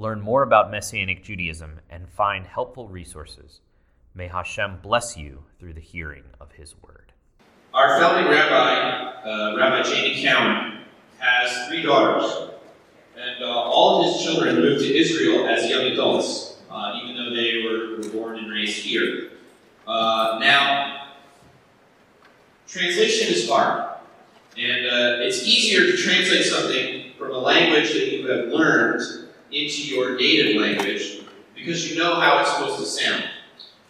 learn more about Messianic Judaism, and find helpful resources. May Hashem bless you through the hearing of His Word. Our founding rabbi, Rabbi Chaim Cowan, has three daughters, and all of his children moved to Israel as young adults, even though they were born and raised here. Now, translation is hard, and it's easier to translate something from a language that you have learned into your native language, because you know how it's supposed to sound.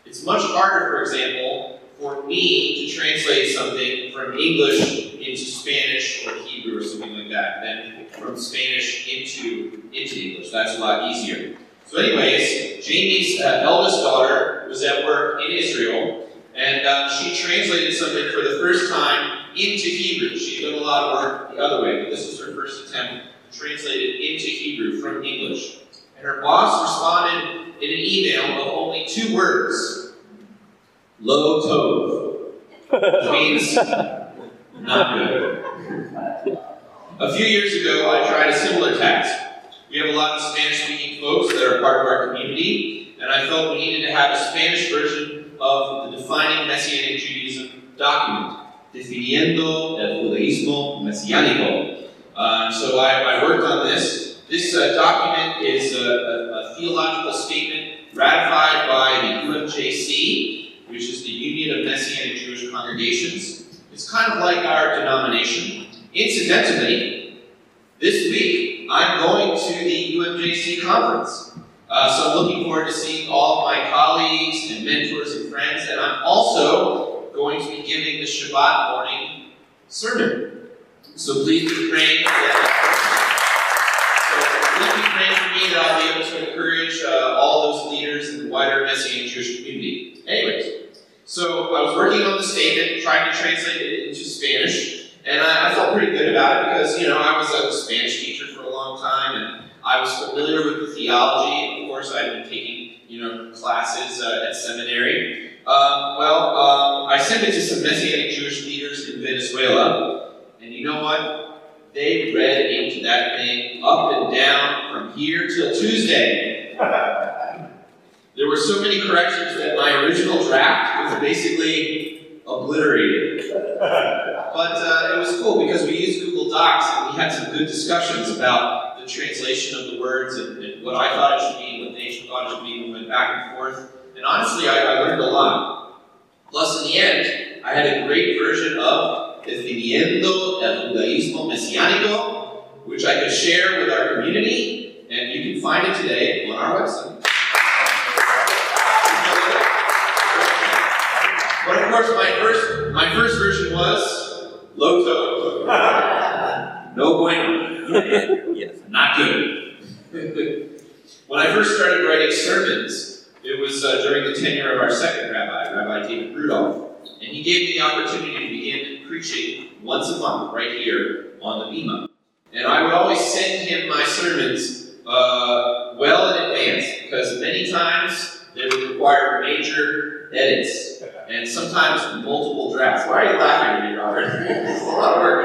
It's much harder, for example, for me to translate something from English into Spanish or Hebrew or something like that than from Spanish into English. That's a lot easier. So anyways, Jamie's eldest daughter was at work in Israel, and she translated something for the first time into Hebrew. She did a lot of work the other way, but this was her first attempt to translate it into Hebrew from English. And her boss responded in an email of only two words, Lo Tov, which means not good. A few years ago, I tried a similar task. We have a lot of Spanish-speaking folks that are part of our community, and I felt we needed to have a Spanish version of the Defining Messianic Judaism document, Definiendo el Judaísmo Mesianico. So I worked on this. This document is a theological statement ratified by the UMJC, which is the Union of Messianic Jewish Congregations. It's kind of like our denomination. Incidentally, this week I'm going to the UMJC conference. So I'm looking forward to seeing all of my colleagues and mentors and friends, and I'm also going to be giving the Shabbat morning sermon. So please be praying for me that I'll be able to encourage all those leaders in the wider Messianic Jewish community. Anyways, so I was working on the statement, trying to translate it into Spanish, and I felt pretty good about it because, you know, I was a Spanish teacher for a long time, and I was familiar with the theology. Of course, I've been taking, classes at seminary. I sent it to some Messianic Jewish leaders in Venezuela, and you know what? They read into that thing up and down from here till Tuesday. There were so many corrections that my original draft was basically obliterated. But it was cool because we used Google Docs and we had some good discussions about the translation of the words and what I thought it should mean, what they thought it should mean. We went back and forth. And honestly, I learned a lot. Plus, in the end, I had a great version of Definiendo el Judaísmo Mesianico, which I could share with our community, and you can find it today on our website. But of course, my first version was Lo Tov. No bueno. Yes, not good. When I first started writing sermons, it was during the tenure of our second rabbi, Rabbi David Rudolph, and he gave me the opportunity to begin preaching once a month right here on the Bima. And I would always send him my sermons well in advance, because many times they would require major edits, and sometimes multiple drafts. Why are you laughing at me, Robert? It's a lot of work.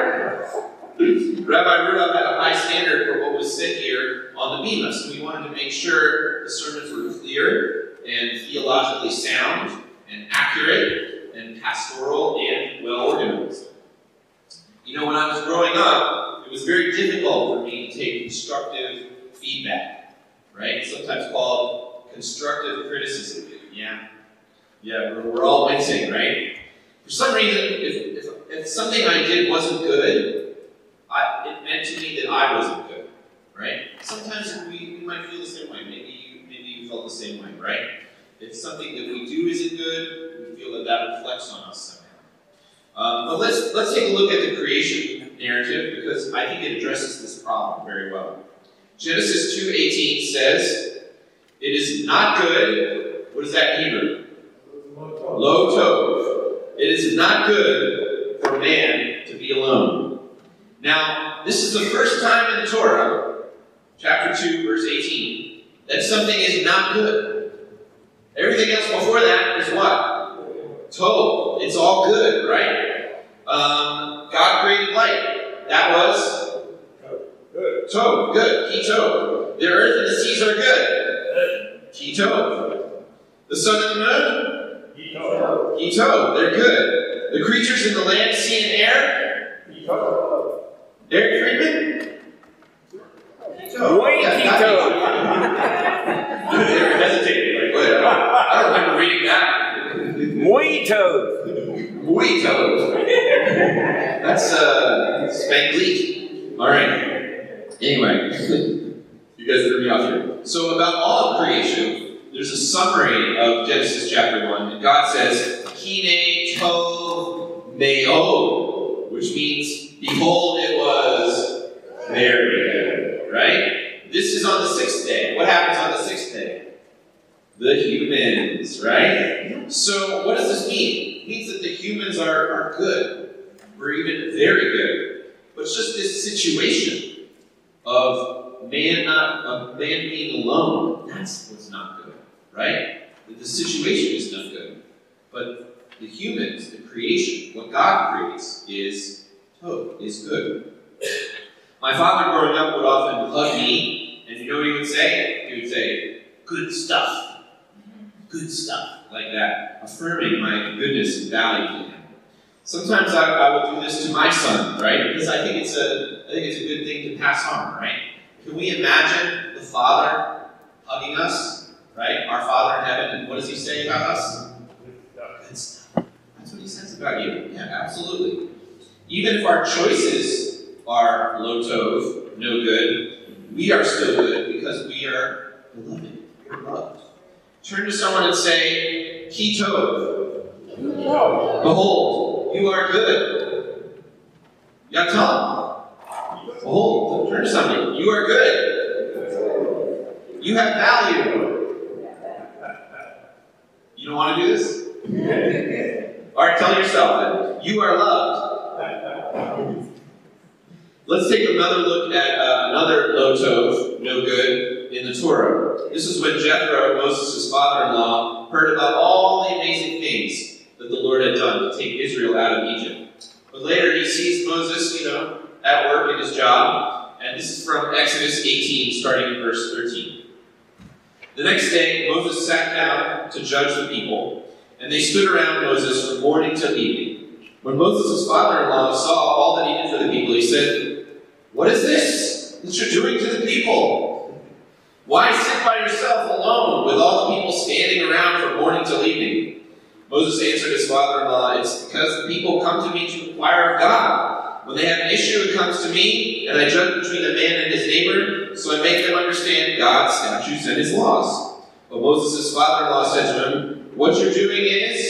Rabbi Rudolph had a high standard for what was said here on the Bima, so we wanted to make sure the sermons were clear, and theologically sound, and accurate, and pastoral, and well-organized. You know, when I was growing up, it was very difficult for me to take constructive feedback, right? Sometimes called constructive criticism. Yeah, we're all wincing, right? For some reason, if something I did wasn't good, it meant to me that I wasn't good, right? Sometimes we might feel the same way. Maybe you felt the same way, right? If something that we do isn't good, we feel that reflects on us somehow. But let's take a look at the creation narrative, because I think it addresses this problem very well. Genesis 2:18 says, it is not good. What is that in Hebrew? Lo Tov. It is not good for man to be alone. Now, this is the first time in the Torah, chapter 2, verse 18, that something is not good. Everything else before that is what? Tov. It's all good, right? God created light. That was good. Tov, good. Ki tov. The earth and the seas are good. Ki tov. The sun and the moon? Ki tov. Ki tov. They're good. The creatures in the land, sea, and air? Ki tov. Dairy treatment? Ki tov. Wait, ki tov. They were hesitating. Like, whatever. I don't remember reading that. Muy tov. Muy tov. That's Spanglish. All right. Anyway, you guys threw me off here. So about all of creation, there's a summary of Genesis chapter 1, and God says, Hine tov me'od, which means, behold, it was very good, right? This is on the sixth day. What happens on the sixth day? The humans, right? So what does this mean? It means that the humans are good, or even very good. But it's just this situation of man being alone, that's what's not good, right? The situation is not good. But the humans, the creation, what God creates is good. My father growing up would often hug me, and you know what he would say? He would say, good stuff. Good stuff, like that, affirming my goodness and value to him. Sometimes I will do this to my son, right? Because I think it's a good thing to pass on, right? Can we imagine the Father hugging us, right? Our Father in heaven, and what does he say about us? Good stuff. That's what he says about you. Yeah, absolutely. Even if our choices are lo tov, no good, we are still good because we are beloved. We're loved. Turn to someone and say, ki tov. Behold, you are good. Yatam. Behold, turn to somebody. You are good. You have value. You don't want to do this? All right, tell yourself that you are loved. Let's take another look at another lo tov, no good, in the Torah. This is when Jethro, Moses' father-in-law, heard about all the amazing things that the Lord had done to take Israel out of Egypt. But later he sees Moses, at work in his job, and this is from Exodus 18, starting in verse 13. The next day, Moses sat down to judge the people, and they stood around Moses from morning till evening. When Moses' father-in-law saw all that he did for the people, he said, what is this that you're doing to the people? Why sit by yourself alone with all the people standing around from morning till evening? Moses answered his father-in-law, it's because the people come to me to inquire of God. When they have an issue, it comes to me, and I judge between a man and his neighbor, so I make them understand God's statutes and his laws. But Moses' father-in-law said to him, what you're doing is?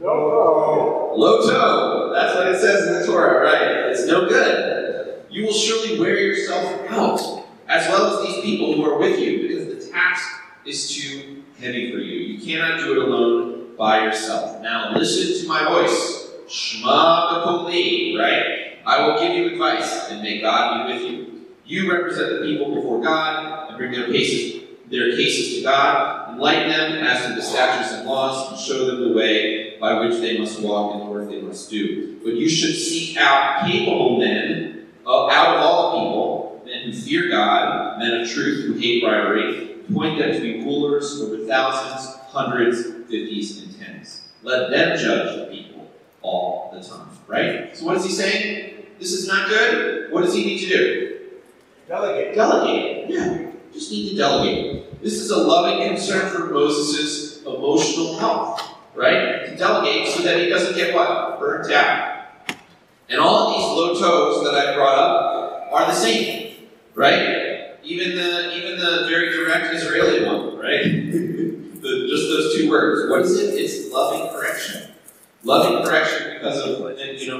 Lo tov. That's what it says in the Torah, right? It's no good. You will surely wear yourself out, as well as these people who are with you, because the task is too heavy for you. You cannot do it alone by yourself. Now listen to my voice. Shema b'koli, right? I will give you advice, and may God be with you. You represent the people before God, and bring their cases to God. Enlighten them as to the statutes and laws, and show them the way by which they must walk and the work they must do. But you should seek out capable men, out of all people, men who fear God, men of truth who hate bribery. Appoint them to be rulers over thousands, hundreds, fifties, and tens. Let them judge the people all the time. Right? So what is he saying? This is not good. What does he need to do? Delegate. Delegate. Yeah. Just need to delegate. This is a loving concern for Moses' emotional health, right? To delegate so that he doesn't get what? Burnt out. And all of these lo tovs that I brought up are the same, right? Even the very correct Israeli one, right? Just those two words. What is it? It's loving correction. Loving correction because of,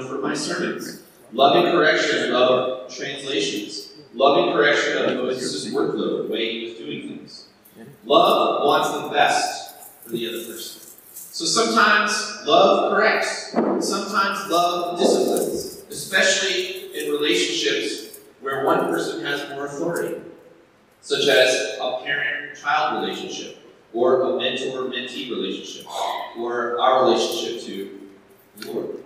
for my sermons. Loving correction of translations. loving correction of Moses' workload, the way he was doing things. Love wants the best for the other person. So sometimes love corrects, sometimes love disciplines, especially in relationships where one person has more authority, such as a parent-child relationship, or a mentor-mentee relationship, or our relationship to the Lord.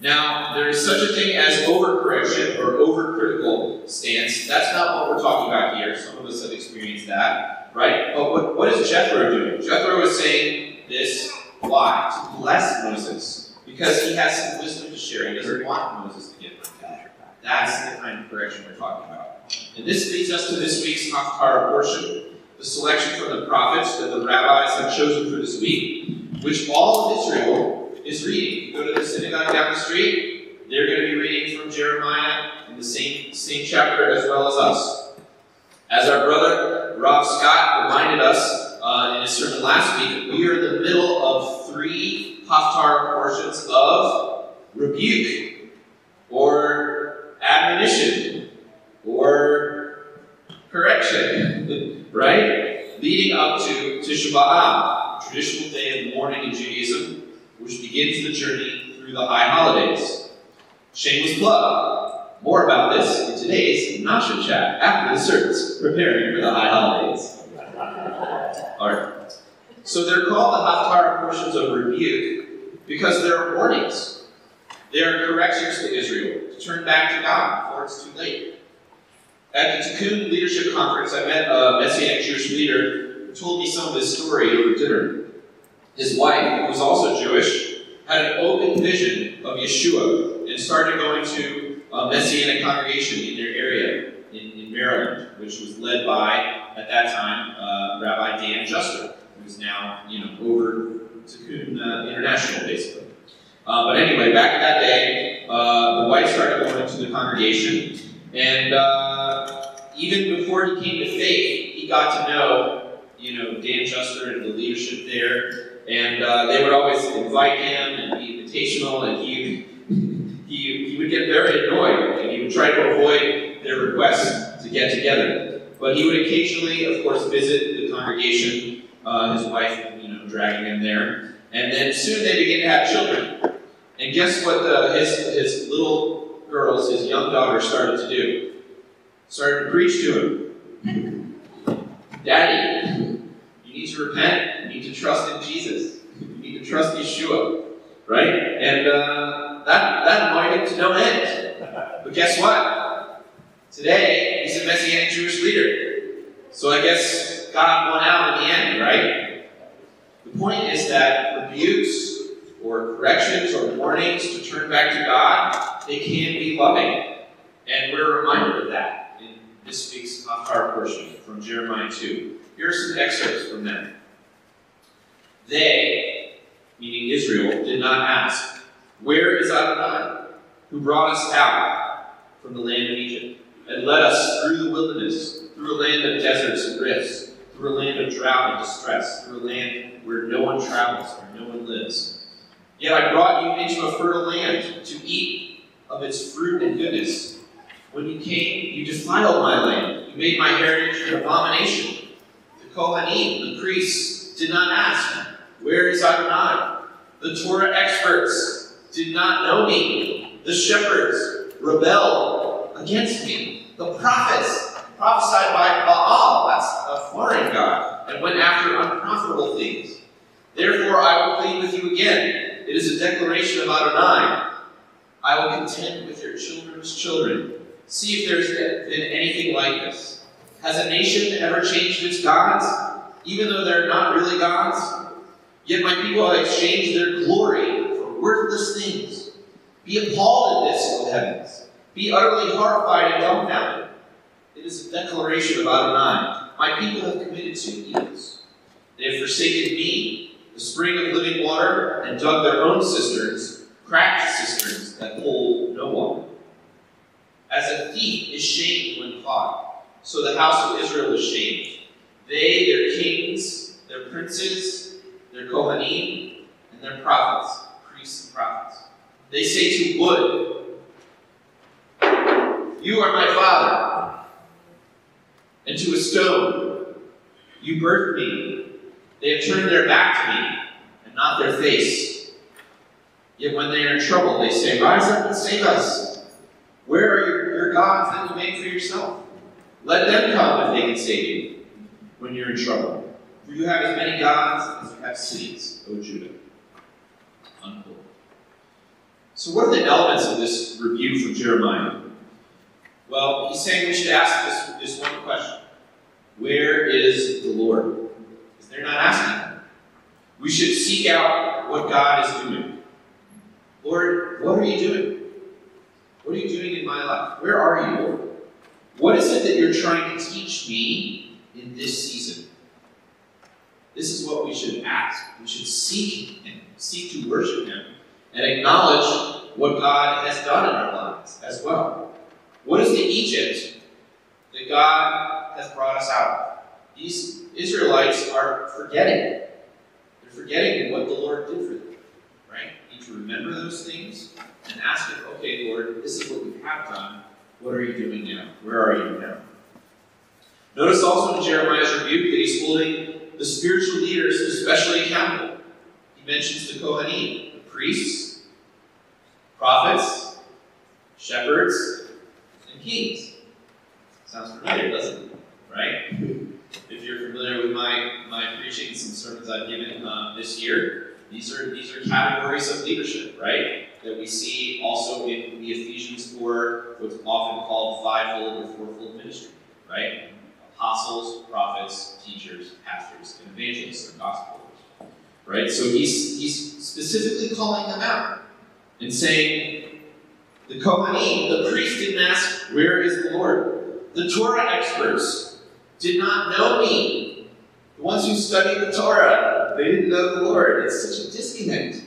Now, there is such a thing as overcorrection or overcritical stance. That's not what we're talking about here. Some of us have experienced that, right? But what is Jethro doing? Jethro is saying this, why? To bless Moses, because he has some wisdom to share. He doesn't want Moses to get knocked out. That's the kind of correction we're talking about. And this leads us to this week's Haftarah portion, the selection from the prophets that the rabbis have chosen for this week, which all of Israel is reading. Go to the synagogue down the street, they're going to be reading from Jeremiah in the same chapter as well as us. As our brother Rob Scott reminded us in his sermon last week, we are in the middle of three Haftarah portions of rebuke, or admonition, or correction, right? Leading up to Tisha B'Av, traditional day of mourning in Judaism, which begins the journey through the high holidays. Shameless plug. More about this in today's Nasha Chat after the service, preparing for the high holidays. Alright. So they're called the Haftarah portions of rebuke because they're warnings. They are corrections to Israel to turn back to God before it's too late. At the Tikkun Leadership Conference, I met a Messianic Jewish leader who told me some of his story over dinner. His wife, who was also Jewish, had an open vision of Yeshua and started going to a Messianic congregation in their area in Maryland, which was led by, at that time, Rabbi Dan Juster, who's now, over Tikkun International, basically. But anyway, back in that day, the wife started going to the congregation, and even before he came to faith, he got to know, Dan Juster and the leadership there. And they would always invite him and be invitational, and he would get very annoyed, and he would try to avoid their requests to get together. But he would occasionally, of course, visit the congregation, his wife, dragging him there. And then soon they began to have children. And guess what his little girls, his young daughter, started to do? Started to preach to him. Daddy, you need to repent. You need to trust in Jesus. You need to trust Yeshua, right? And that annoyed him to no end. But guess what? Today, he's a Messianic Jewish leader. So I guess God won out in the end, right? The point is that rebukes or corrections or warnings to turn back to God, they can be loving. And we're reminded of that in this week's Haftarah portion from Jeremiah 2. Here are some excerpts from that. They, meaning Israel, did not ask, "Where is Adonai, who brought us out from the land of Egypt, and led us through the wilderness, through a land of deserts and rifts, through a land of drought and distress, through a land where no one travels, where no one lives? Yet I brought you into a fertile land to eat of its fruit and goodness. When you came, you defiled my land. You made my heritage an abomination. The Kohanim, the priests, did not ask, 'Where is Adonai?' The Torah experts did not know me. The shepherds rebelled against me. The prophets prophesied by Baal," that's a foreign god, "and went after unprofitable things. Therefore I will plead with you again. It is a declaration of Adonai. I will contend with your children's children. See if there's been anything like this. Has a nation ever changed its gods, even though they're not really gods? Yet my people have exchanged their glory for worthless things. Be appalled at this, O heavens. Be utterly horrified and dumbfounded. It is a declaration of Adonai. My people have committed two evils. They have forsaken me, the spring of living water, and dug their own cisterns, cracked cisterns that hold no water. As a thief is shamed when caught, so the house of Israel is shamed. They, their kings, their princes, their Kohanim, and their prophets, priests and prophets. They say to wood, 'You are my father,' into a stone. You birthed me. They have turned their back to me, and not their face. Yet when they are in trouble, they say, rise up and save us. Where are your gods that you made for yourself? Let them come if they can save you when you're in trouble. For you have as many gods as you have cities, O Judah. Unquote. So what are the elements of this review from Jeremiah? Well, he's saying we should ask this one question. Where is the Lord? Because they're not asking him. We should seek out what God is doing. Lord, what are you doing? What are you doing in my life? Where are you, Lord? What is it that you're trying to teach me in this season? This is what we should ask. We should seek him, seek to worship him, and acknowledge what God has done in our lives as well. What is the Egypt that God has brought us out of? These Israelites are forgetting. They're forgetting what the Lord did for them, right? You need to remember those things and ask him, okay, Lord, this is what we have done. What are you doing now? Where are you now? Notice also in Jeremiah's rebuke that he's holding the spiritual leaders especially accountable. He mentions the Kohanim, the priests, prophets, shepherds, and kings. Sounds familiar, doesn't it? Right? If you're familiar with my preaching, some sermons I've given this year, these are categories of leadership, right? That we see also in the Ephesians 4, what's often called fivefold or fourfold ministry, right? Apostles, prophets, teachers, pastors, and evangelists, or gospel workers, right? So he's specifically calling them out and saying, the Kohanim, the priest, didn't ask, where is the Lord? The Torah experts did not know me. The ones who studied the Torah, they didn't know the Lord. It's such a disconnect.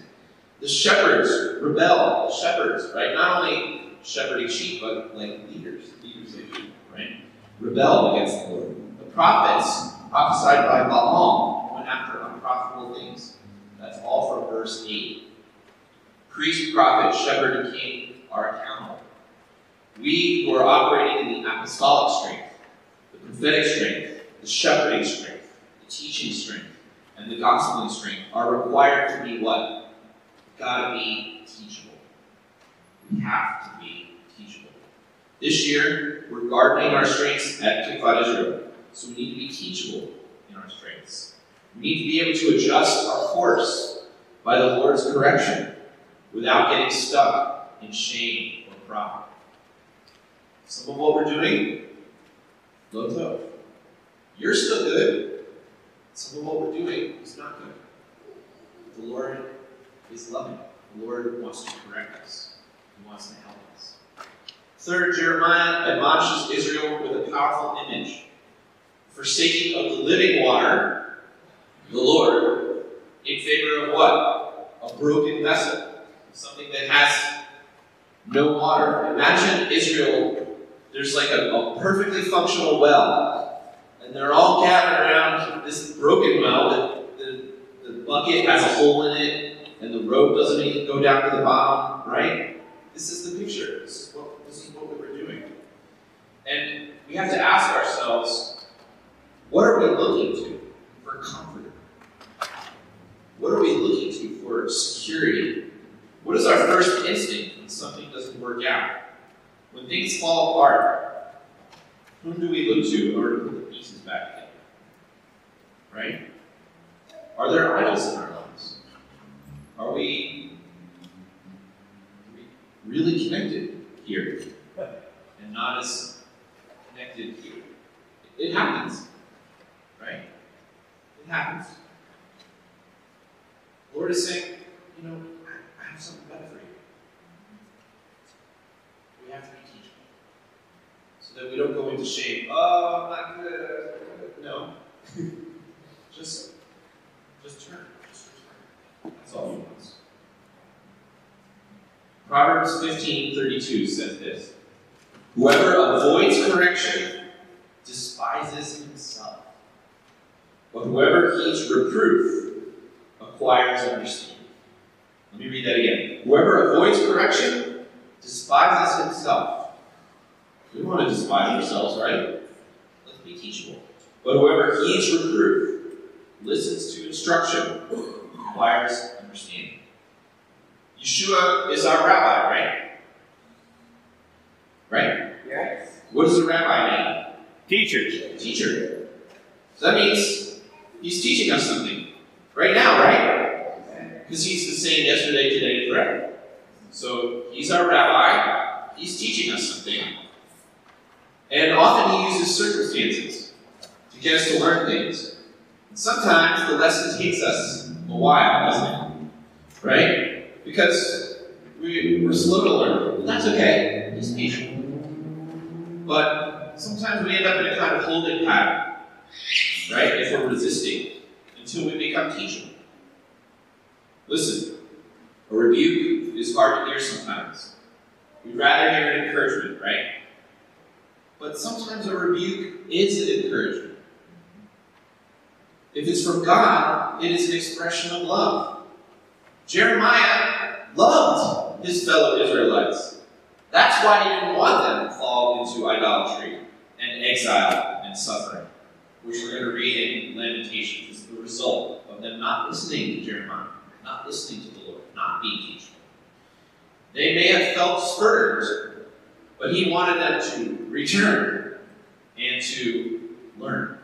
The shepherds rebel, shepherds, right? Not only shepherding sheep, but like leaders of sheep, right? Rebel against the Lord. The prophets prophesied by Balaam went after unprofitable things. That's all from verse 8. Priest, prophet, shepherd, and king are accountable. We who are operating in the apostolic strength, the prophetic strength, the shepherding strength, the teaching strength, and the gospeling strength are required to be what? Gotta be teachable. We have to be teachable. This year, we're gardening our strengths at Tikvat Israel, so we need to be teachable in our strengths. We need to be able to adjust our course by the Lord's correction without getting stuck in shame or pride. Some of what we're doing, Lo Tov. You're still good. Some of what we're doing is not good. The Lord is loving. The Lord wants to correct us. He wants to help us. Third, Jeremiah admonishes Israel with a powerful image. Forsaking of the living water, the Lord, in favor of what? A broken vessel. Something that has no water. Imagine Israel, there's like a perfectly functional well, and they're all gathered around this broken well that the bucket has a hole in it, and the rope doesn't even go down to the bottom, right? This is the picture. This is what we were doing. And we have to ask ourselves, what are we looking to for comfort? What are we looking to for security? What is our first instinct when something doesn't work out? When things fall apart, whom do we look to in order to put the pieces back together? Right? Are there idols in our life? Are we really connected here and not as connected here? It happens, right? It happens. The Lord is saying, you know, I have something better for you. We have to be teachable so that we don't go into shame. Oh, I'm not good. No. just turn. That's all he wants. Proverbs 15:32 says this. Whoever avoids correction despises himself, but whoever heeds reproof acquires understanding. Let me read that again. Whoever avoids correction despises himself. We want to despise ourselves, right? Let's to be teachable. But whoever heeds reproof, listens to instruction, acquires understanding. Yeshua is our rabbi, right? Right? Yes. What does a rabbi mean? Teacher. Teacher. So that means he's teaching us something right now, right? Because he's the same yesterday, today, and forever. So he's our rabbi. He's teaching us something. And often he uses circumstances to get us to learn things. And sometimes the lesson takes us a while, doesn't it? Right? Because we're slow to learn. But that's okay. He's patient. But sometimes we end up in a kind of holding pattern, right? If we're resisting, until we become teachable. Listen, a rebuke is hard to hear sometimes. We'd rather hear an encouragement, right? But sometimes a rebuke is an encouragement. If it's from God, it is an expression of love. Jeremiah loved his fellow Israelites. That's why he didn't want them to fall into idolatry and exile and suffering, which we're going to read in Lamentations is the result of them not listening to Jeremiah, not listening to the Lord, not being teachable. They may have felt spurred, but he wanted them to return and to learn.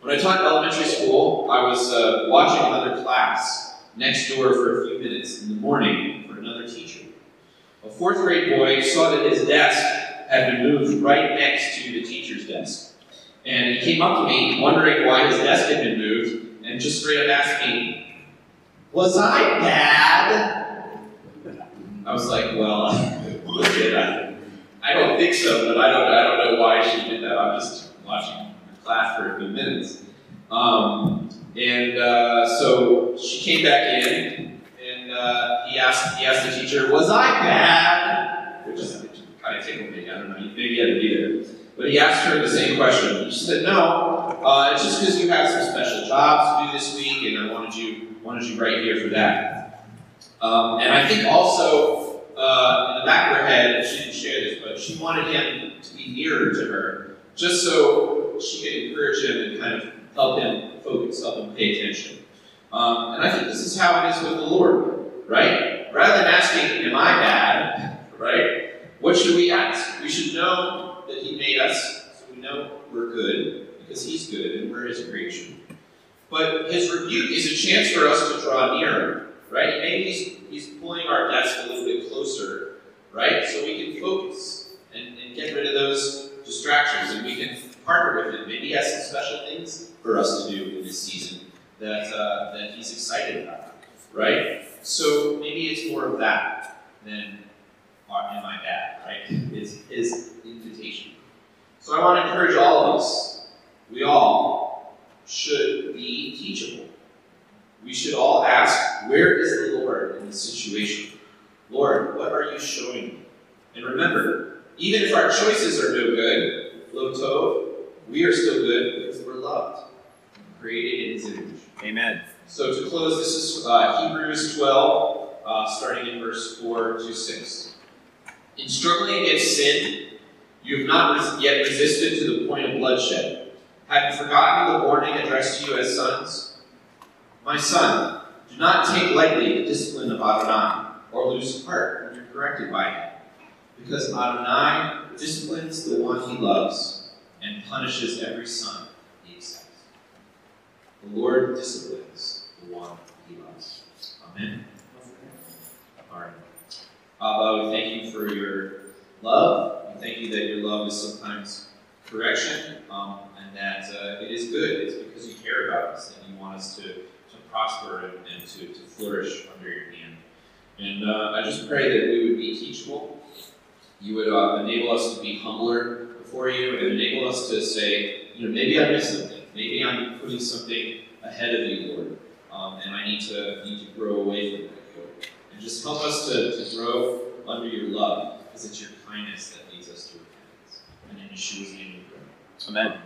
When I taught elementary school, I was watching another class next door for a few minutes in the morning for another teacher. A fourth grade boy saw that his desk had been moved right next to the teacher's desk. And he came up to me wondering why his desk had been moved and just straight up asked me, "Was I bad?" I was like, well, I don't think so, but I don't know why she did that. I'm just watching class for a few minutes. So she came back in, and he asked the teacher, "Was I bad?" Which is kind of tickled me. I don't know. Maybe he hadn't either. But he asked her the same question. She said, "No, it's just because you had some special jobs to do this week, and I wanted you right here for that." And I think also in the back of her head, she didn't share this, but she wanted him to be nearer to her, just so she could encourage him and kind of help him focus, help him pay attention. And I think this is how it is with the Lord, right? Rather than asking, "Am I bad?" right? What should we ask? We should know that he made us, so we know we're good, because he's good and we're his creation. But his rebuke is a chance for us to draw nearer, right? Maybe he's pulling our desk a little bit closer, right? So we can focus and get rid of those distractions, and we can partner with him. Maybe he has some special things for us to do in this season that he's excited about, right? So maybe it's more of that than "Am I bad?" right? It's his invitation. So I want to encourage all of us. We all should be teachable. We should all ask, "Where is the Lord in this situation? Lord, what are you showing me?" And remember, even if our choices are no good, Lo Tov, we are still good because we're loved and created in his image. Amen. So to close, this is Hebrews 12, starting in verse 4 to 6. "In struggling against sin, you have not yet resisted to the point of bloodshed. Have you forgotten the warning addressed to you as sons? My son, do not take lightly the discipline of Adonai, or lose heart when you're corrected by him. Because Adonai disciplines the one he loves and punishes every son he accepts. The Lord disciplines the one he loves." Amen. All right. Abba, we thank you for your love. We thank you that your love is sometimes correction, and that it is good. It's because you care about us and you want us to prosper and to flourish under your hand. And I just pray that we would be teachable. You would enable us to be humbler before you, and enable us to say, maybe I missed something. Maybe I'm putting something ahead of you, Lord, and I need to grow away from that, Lord. And just help us to grow under your love, because it's your kindness that leads us to repentance. And in Yeshua's name we pray. Amen.